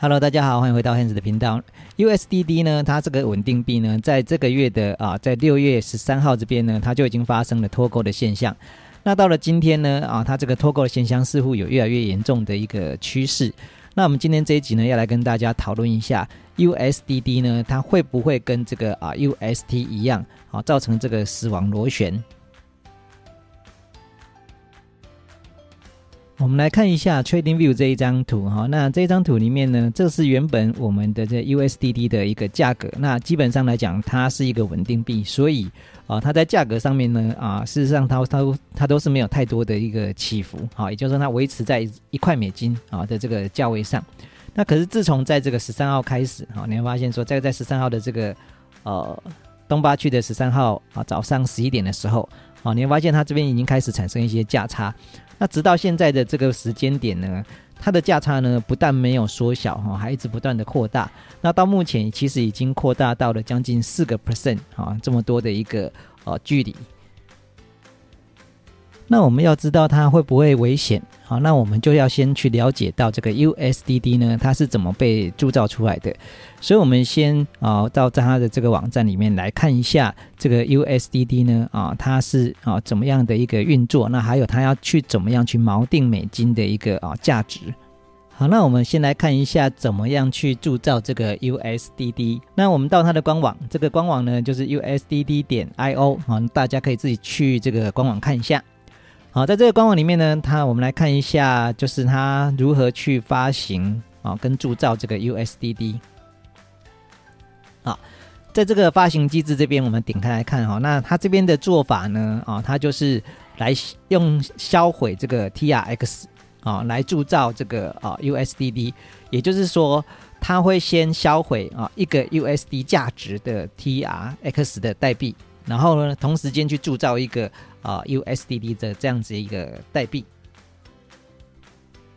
Hello， 大家好，欢迎回到 Hans 的频道。USDD 呢，它这个稳定币呢，在这个月的在6月13号这边呢，它就已经发生了脱钩的现象。那到了今天呢，它这个脱钩的现象似乎有越来越严重的一个趋势。那我们今天这一集呢，要来跟大家讨论一下 USDD 呢，它会不会跟这个UST 一样，造成这个死亡螺旋？我们来看一下 Trading View 这一张图哈，那这张图里面呢，这是原本我们的这 USDD 的一个价格。那基本上来讲，它是一个稳定币，所以它在价格上面呢，事实上它都是没有太多的一个起伏，也就是说它维持在$1的这个价位上。那可是自从在这个13号开始，你会发现说，在13号的这个东八区的13号早上11点的时候，你会发现它这边已经开始产生一些价差。那直到现在的这个时间点呢，它的价差呢不但没有缩小，还一直不断的扩大。那到目前其实已经扩大到了将近4%，这么多的一个距离。那我们要知道它会不会危险，那我们就要先去了解到这个 USDD 呢，它是怎么被铸造出来的。所以我们先到它的这个网站里面来看一下这个 USDD 呢，它是怎么样的一个运作，那还有它要去怎么样去锚定美金的一个价值。好，那我们先来看一下怎么样去铸造这个 USDD。 那我们到它的官网，这个官网呢就是 USDD.io， 大家可以自己去这个官网看一下。好，在这个官网里面呢，我们来看一下，就是它如何去发行跟铸造这个 USDD。 好，在这个发行机制这边，我们点开来看，那它这边的做法呢，它就是来用销毁这个 TRX 来铸造这个 USDD。 也就是说，它会先销毁一个 USD 价值的 TRX 的代币，然后呢，同时间去铸造一个USDD 的这样子一个代币。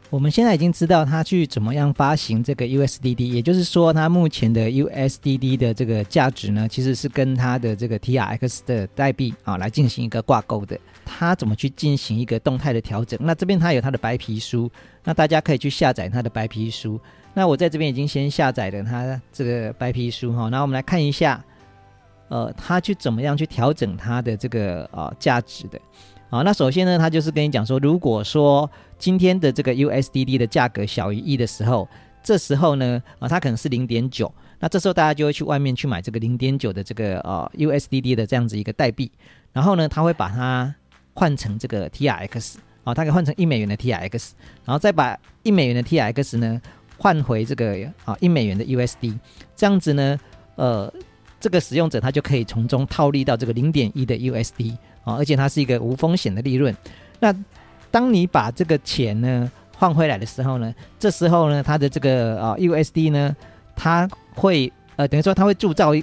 我们现在已经知道它去怎么样发行这个 USDD， 也就是说，它目前的 USDD 的这个价值呢，其实是跟它的这个 TRX 的代币来进行一个挂钩的。它怎么去进行一个动态的调整？那这边它有它的白皮书，那大家可以去下载它的白皮书。那我在这边已经先下载了它这个白皮书哈，那我们来看一下。他去怎么样去调整他的这个价值的。好，那首先呢，他就是跟你讲说，如果说今天的这个 USDD 的价格小于1的时候，这时候呢，它可能是 0.9， 那这时候大家就会去外面去买这个 0.9 的这个USDD 的这样子一个代币，然后呢，他会把它换成这个 TRX， 它可以换成$1的 TRX， 然后再把$1的 TRX 呢换回这个$1的 USD， 这样子呢，这个使用者他就可以从中套利到这个 0.1 的 USD， 而且它是一个无风险的利润。那当你把这个钱呢换回来的时候呢，这时候呢，它的这个USD 呢，它会等于说它会铸造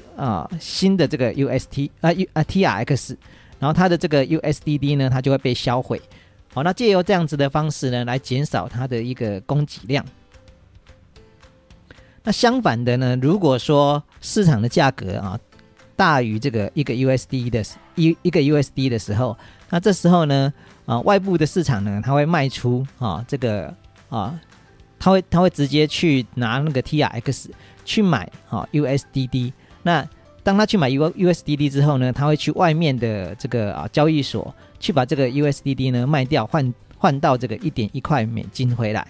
新的这个 UST TRX， 然后它的这个 USDD 呢，它就会被销毁。好，那借由这样子的方式呢，来减少它的一个供给量。那相反的呢，如果说市场的价格大于这个一个 USD 的时候，那这时候呢，外部的市场呢，它会卖出这个它会直接去拿那个 TRX 去买USDD。 那当它去买 USDD 之后呢，它会去外面的这个交易所去把这个 USDD 呢卖掉，换到这个 1.1 块美金回来。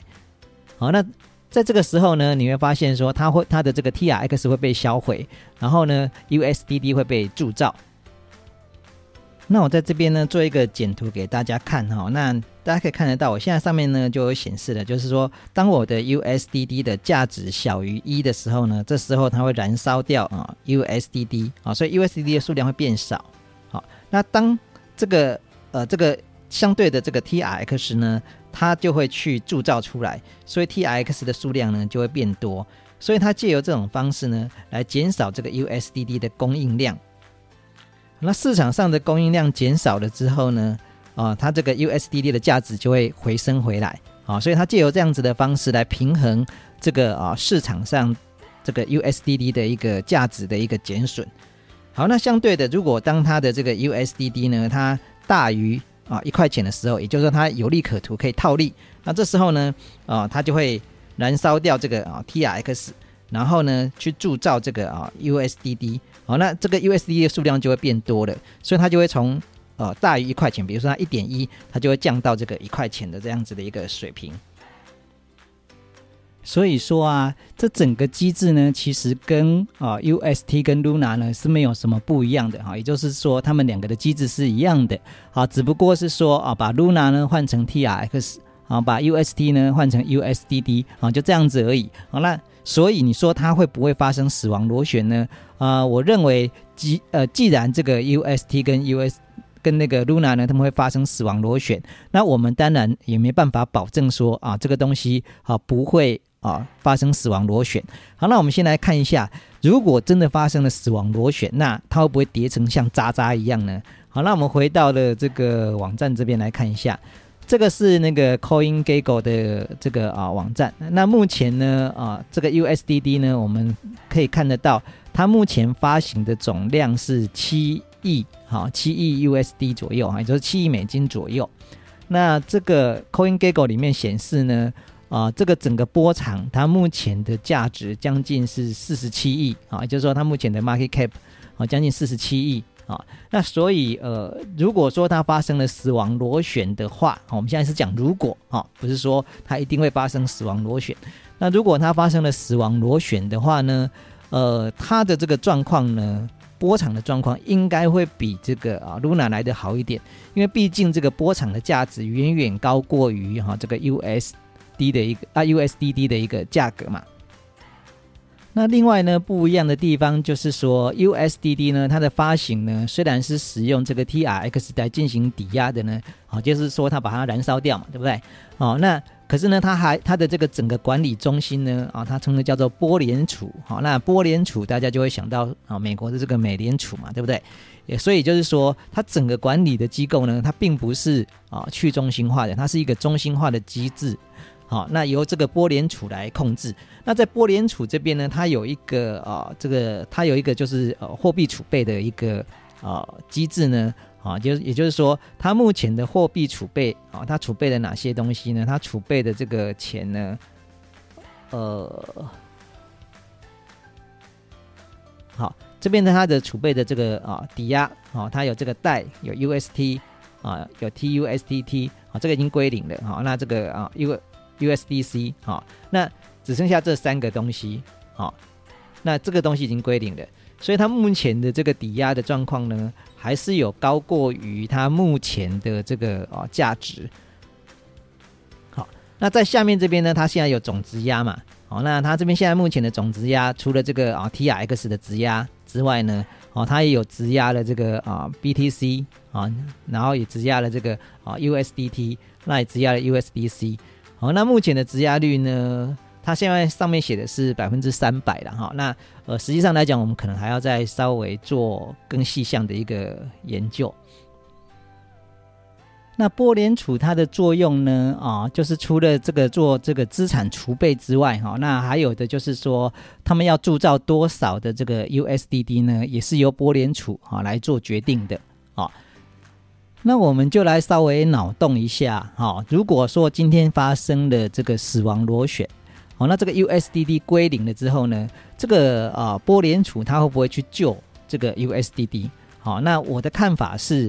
好，那在这个时候呢，你会发现说它的这个 TRX 会被销毁，然后呢 USDD 会被铸造。那我在这边呢做一个简图给大家看哈，那大家可以看得到，我现在上面呢就有显示了，就是说当我的 USDD 的价值小于1的时候呢，这时候它会燃烧掉USDD， 所以 USDD 的数量会变少。好，那当这个相对的这个 TRX 呢，它就会去铸造出来，所以 TRX 的数量呢就会变多，所以它藉由这种方式呢来减少这个 USDD 的供应量。那市场上的供应量减少了之后呢，它这个 USDD 的价值就会回升回来，所以它藉由这样子的方式来平衡这个市场上这个 USDD 的一个价值的一个减损。好，那相对的，如果当它的这个 USDD 呢它大于1块钱的时候，也就是说它有利可图可以套利，那这时候呢它就会燃烧掉这个 TRX， 然后呢去铸造这个 USDD， 好，那这个 USDD 的数量就会变多了，所以它就会从大于一块钱，比如说它 1.1 它就会降到这个一块钱的这样子的一个水平。所以说啊，这整个机制呢其实跟UST 跟 LUNA 呢是没有什么不一样的，也就是说他们两个的机制是一样的，只不过是说把 LUNA 呢换成 TRX， 把 UST 呢换成 USDD， 就这样子而已。那所以你说它会不会发生死亡螺旋呢？我认为既然这个 UST 跟那个 LUNA 呢他们会发生死亡螺旋，那我们当然也没办法保证说这个东西不会发生死亡螺旋。好，那我们先来看一下，如果真的发生了死亡螺旋，那它会不会跌成像渣渣一样呢？好，那我们回到了这个网站这边来看一下，这个是那个 CoinGecko 的这个网站。那目前呢这个 USDD 呢我们可以看得到它目前发行的总量是7亿 USD 左右，也就是7亿美金左右。那这个 CoinGecko 里面显示呢这个整个波长它目前的价值将近是47亿，也就是说它目前的 market cap 将近47亿。那所以如果说它发生了死亡螺旋的话，我们现在是讲如果不是说它一定会发生死亡螺旋。那如果它发生了死亡螺旋的话呢它的这个状况呢，波场的状况应该会比这个LUNA 来得好一点，因为毕竟这个波场的价值远远高过于这个 USDD 的一个价格嘛。那另外呢不一样的地方就是说 USDD 呢它的发行呢虽然是使用这个 TRX 来进行抵押的呢就是说它把它燃烧掉嘛，对不对？那可是呢它的这个整个管理中心呢它称的叫做波联储。那波联储大家就会想到美国的这个美联储嘛，对不对？所以就是说它整个管理的机构呢它并不是去中心化的，它是一个中心化的机制。那由这个波联储来控制。那在波联储这边呢它有一个它有一个就是货币储备的一个机制呢也就是说它目前的货币储备它储备了哪些东西呢？它储备的这个钱呢这边它的储备的这个抵押它有这个贷，有 UST 有 TUSDT 这个已经归零了那这个USDC 那只剩下这三个东西那这个东西已经归零了，所以它目前的这个抵押的状况呢还是有高过于它目前的这个价值。好，那在下面这边呢它现在有总质押嘛那它这边现在目前的总质押除了这个TRX 的质押之外呢它也有质押了这个BTC然后也质押了这个USDT， 那也质押了 USDC。 那目前的质押率呢它现在上面写的是 300% 啦，那实际上来讲我们可能还要再稍微做更细项的一个研究。那波联储它的作用呢就是除了这个做这个资产储备之外那还有的就是说他们要铸造多少的这个 USDD 呢也是由波联储来做决定的那我们就来稍微脑洞一下如果说今天发生了这个死亡螺旋那这个 USDD 归零了之后呢这个波联储它会不会去救这个 USDD？ 那我的看法是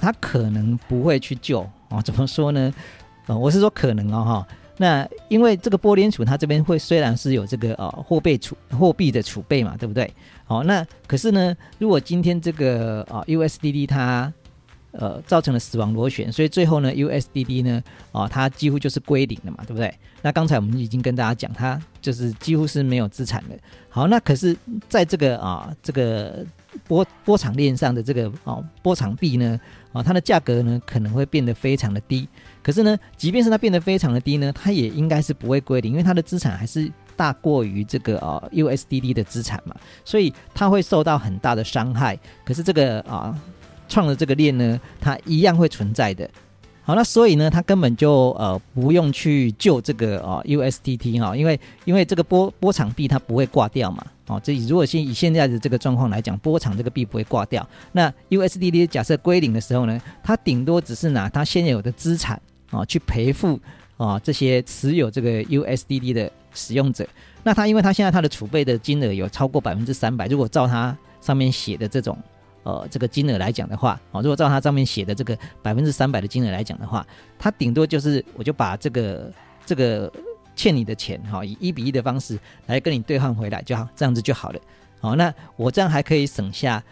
它可能不会去救怎么说呢我是说可能那因为这个波联储它这边会虽然是有这个货币的储备嘛，对不对？那可是呢如果今天这个USDD 它造成了死亡螺旋，所以最后呢 USDD 呢它几乎就是归零了嘛，对不对？那刚才我们已经跟大家讲它就是几乎是没有资产的。好，那可是在这个这个波场链上的这个波场币呢它的价格呢可能会变得非常的低，可是呢即便是它变得非常的低呢它也应该是不会归零，因为它的资产还是大过于这个USDD 的资产嘛，所以它会受到很大的伤害，可是这个创的这个链呢它一样会存在的。好，那所以呢它根本就不用去救这个USDT因为这个波场币它不会挂掉嘛这如果以现在的这个状况来讲波场这个币不会挂掉，那 USDT 假设归零的时候呢它顶多只是拿它现有的资产去赔付啊，这些持有这个 USDD 的使用者。那他因为他现在他的储备的金额有超过 300%， 如果照他上面写的这种这个金额来讲的话，如果照他上面写的这个 300% 的金额来讲的话，他顶多就是我就把这个欠你的钱以1:1的方式来跟你兑换回来就好，这样子就好了。好，那我这样还可以省下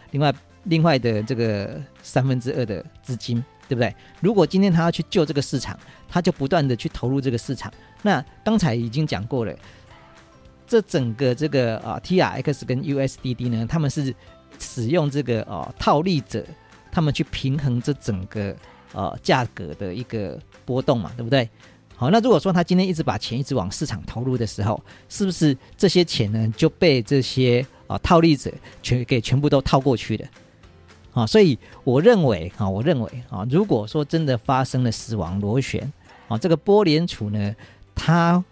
另外的这个2/3的资金，对不对？如果今天他要去救这个市场，他就不断的去投入这个市场。那刚才已经讲过了，这整个这个TRX 跟 USDD 呢，他们是使用这个套利者，他们去平衡这整个价格的一个波动嘛，对不对？好，那如果说他今天一直把钱一直往市场投入的时候，是不是这些钱呢就被这些套利者给全部都套过去了？所以我认为如果说真的发生了死亡螺旋，这个波联储呢他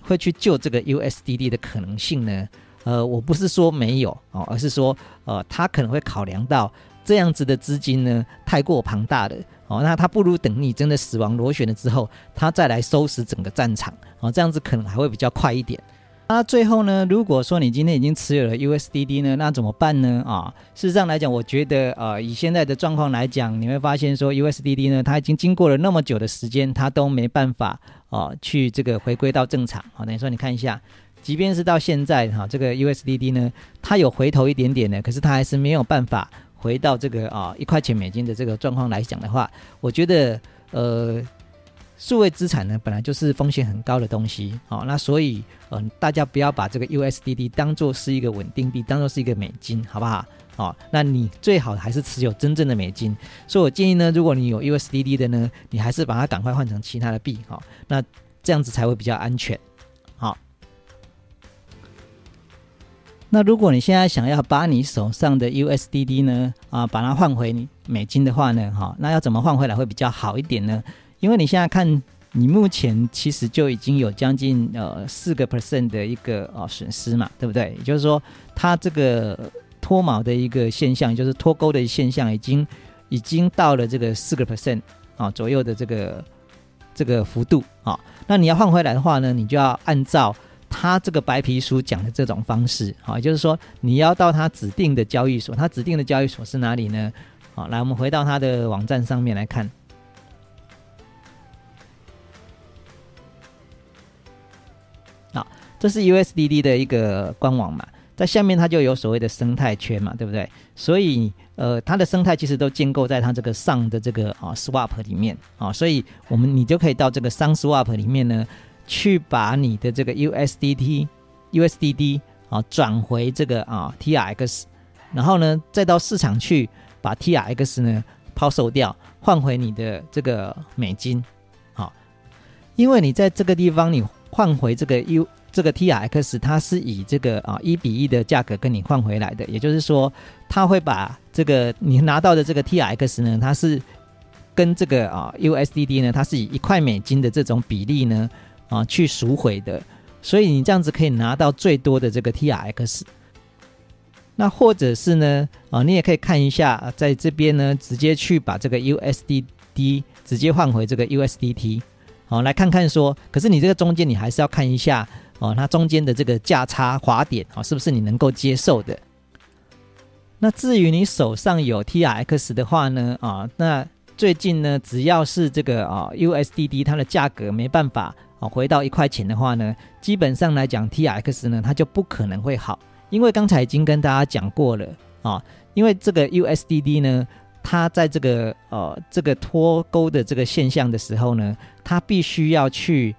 会去救这个 USDD 的可能性呢，我不是说没有，而是说他可能会考量到这样子的资金呢太过庞大了，那他不如等你真的死亡螺旋了之后，他再来收拾整个战场，这样子可能还会比较快一点。那最后呢，如果说你今天已经持有了 USDD 呢，那怎么办呢？事实上来讲，我觉得以现在的状况来讲，你会发现说 USDD 呢，它已经经过了那么久的时间，它都没办法去这个回归到正常。等于说你看一下，即便是到现在这个 USDD 呢，它有回头一点点的，可是它还是没有办法回到这个$1的这个状况来讲的话，我觉得数位资产呢本来就是风险很高的东西，那所以大家不要把这个 USDD 当作是一个稳定币，当作是一个美金，好不好？那你最好还是持有真正的美金。所以我建议呢，如果你有 USDD 的呢，你还是把它赶快换成其他的币，那这样子才会比较安全。那如果你现在想要把你手上的 USDD 呢把它换回你美金的话呢，那要怎么换回来会比较好一点呢？因为你现在看，你目前其实就已经有将近4% 的一个损失嘛，对不对？也就是说，它这个脱锚的一个现象，就是脱钩的现象，已经到了这个4% 左右的这个幅度那你要换回来的话呢，你就要按照他这个白皮书讲的这种方式也就是说，你要到他指定的交易所。他指定的交易所是哪里呢？来，我们回到他的网站上面来看。这是 USDD 的一个官网嘛，在下面它就有所谓的生态圈嘛，对不对？所以它的生态其实都建构在它这个上的这个Swap 里面所以你就可以到这个Sunswap 里面呢，去把你的这个 USDD 转回这个TRX， 然后呢再到市场去把 TRX 呢抛售掉，换回你的这个美金因为你在这个地方你换回这个 TRX， 它是以这个1:1的价格跟你换回来的，也就是说，它会把这个你拿到的这个 TRX 呢，它是跟这个USDD 呢，它是以$1的这种比例呢去赎回的，所以你这样子可以拿到最多的这个 TRX。那或者是呢你也可以看一下，在这边呢直接去把这个 USDD 直接换回这个 USDT。来看看说，可是你这个中间你还是要看一下它中间的这个价差滑点是不是你能够接受的。那至于你手上有 TRX 的话呢那最近呢只要是这个USDD 它的价格没办法回到$1的话呢，基本上来讲 TRX 呢它就不可能会好，因为刚才已经跟大家讲过了因为这个 USDD 呢它在这个脱钩的这个现象的时候呢，它必须要去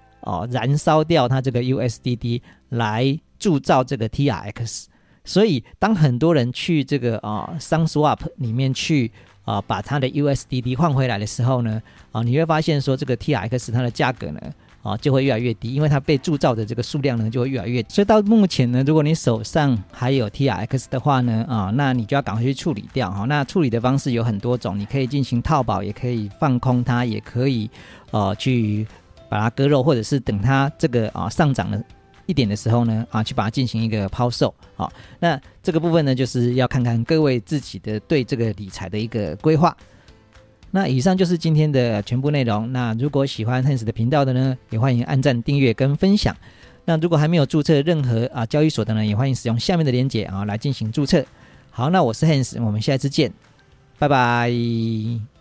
燃烧掉它这个 USDD 来铸造这个 TRX。 所以当很多人去这个Sunswap 里面去把它的 USDD 换回来的时候呢你会发现说这个 TRX 它的价格呢就会越来越低，因为它被铸造的这个数量呢就会越来越低。所以到目前呢，如果你手上还有 TRX 的话呢那你就要赶快去处理掉那处理的方式有很多种，你可以进行套保，也可以放空它，也可以去把它割肉，或者是等它这个上涨了一点的时候呢去把它进行一个抛售那这个部分呢，就是要看看各位自己的对这个理财的一个规划。那以上就是今天的全部内容，那如果喜欢 Hans 的频道的呢，也欢迎按赞订阅跟分享。那如果还没有注册任何交易所的呢，也欢迎使用下面的连结来进行注册。好，那我是 Hans， 我们下一次见，拜拜。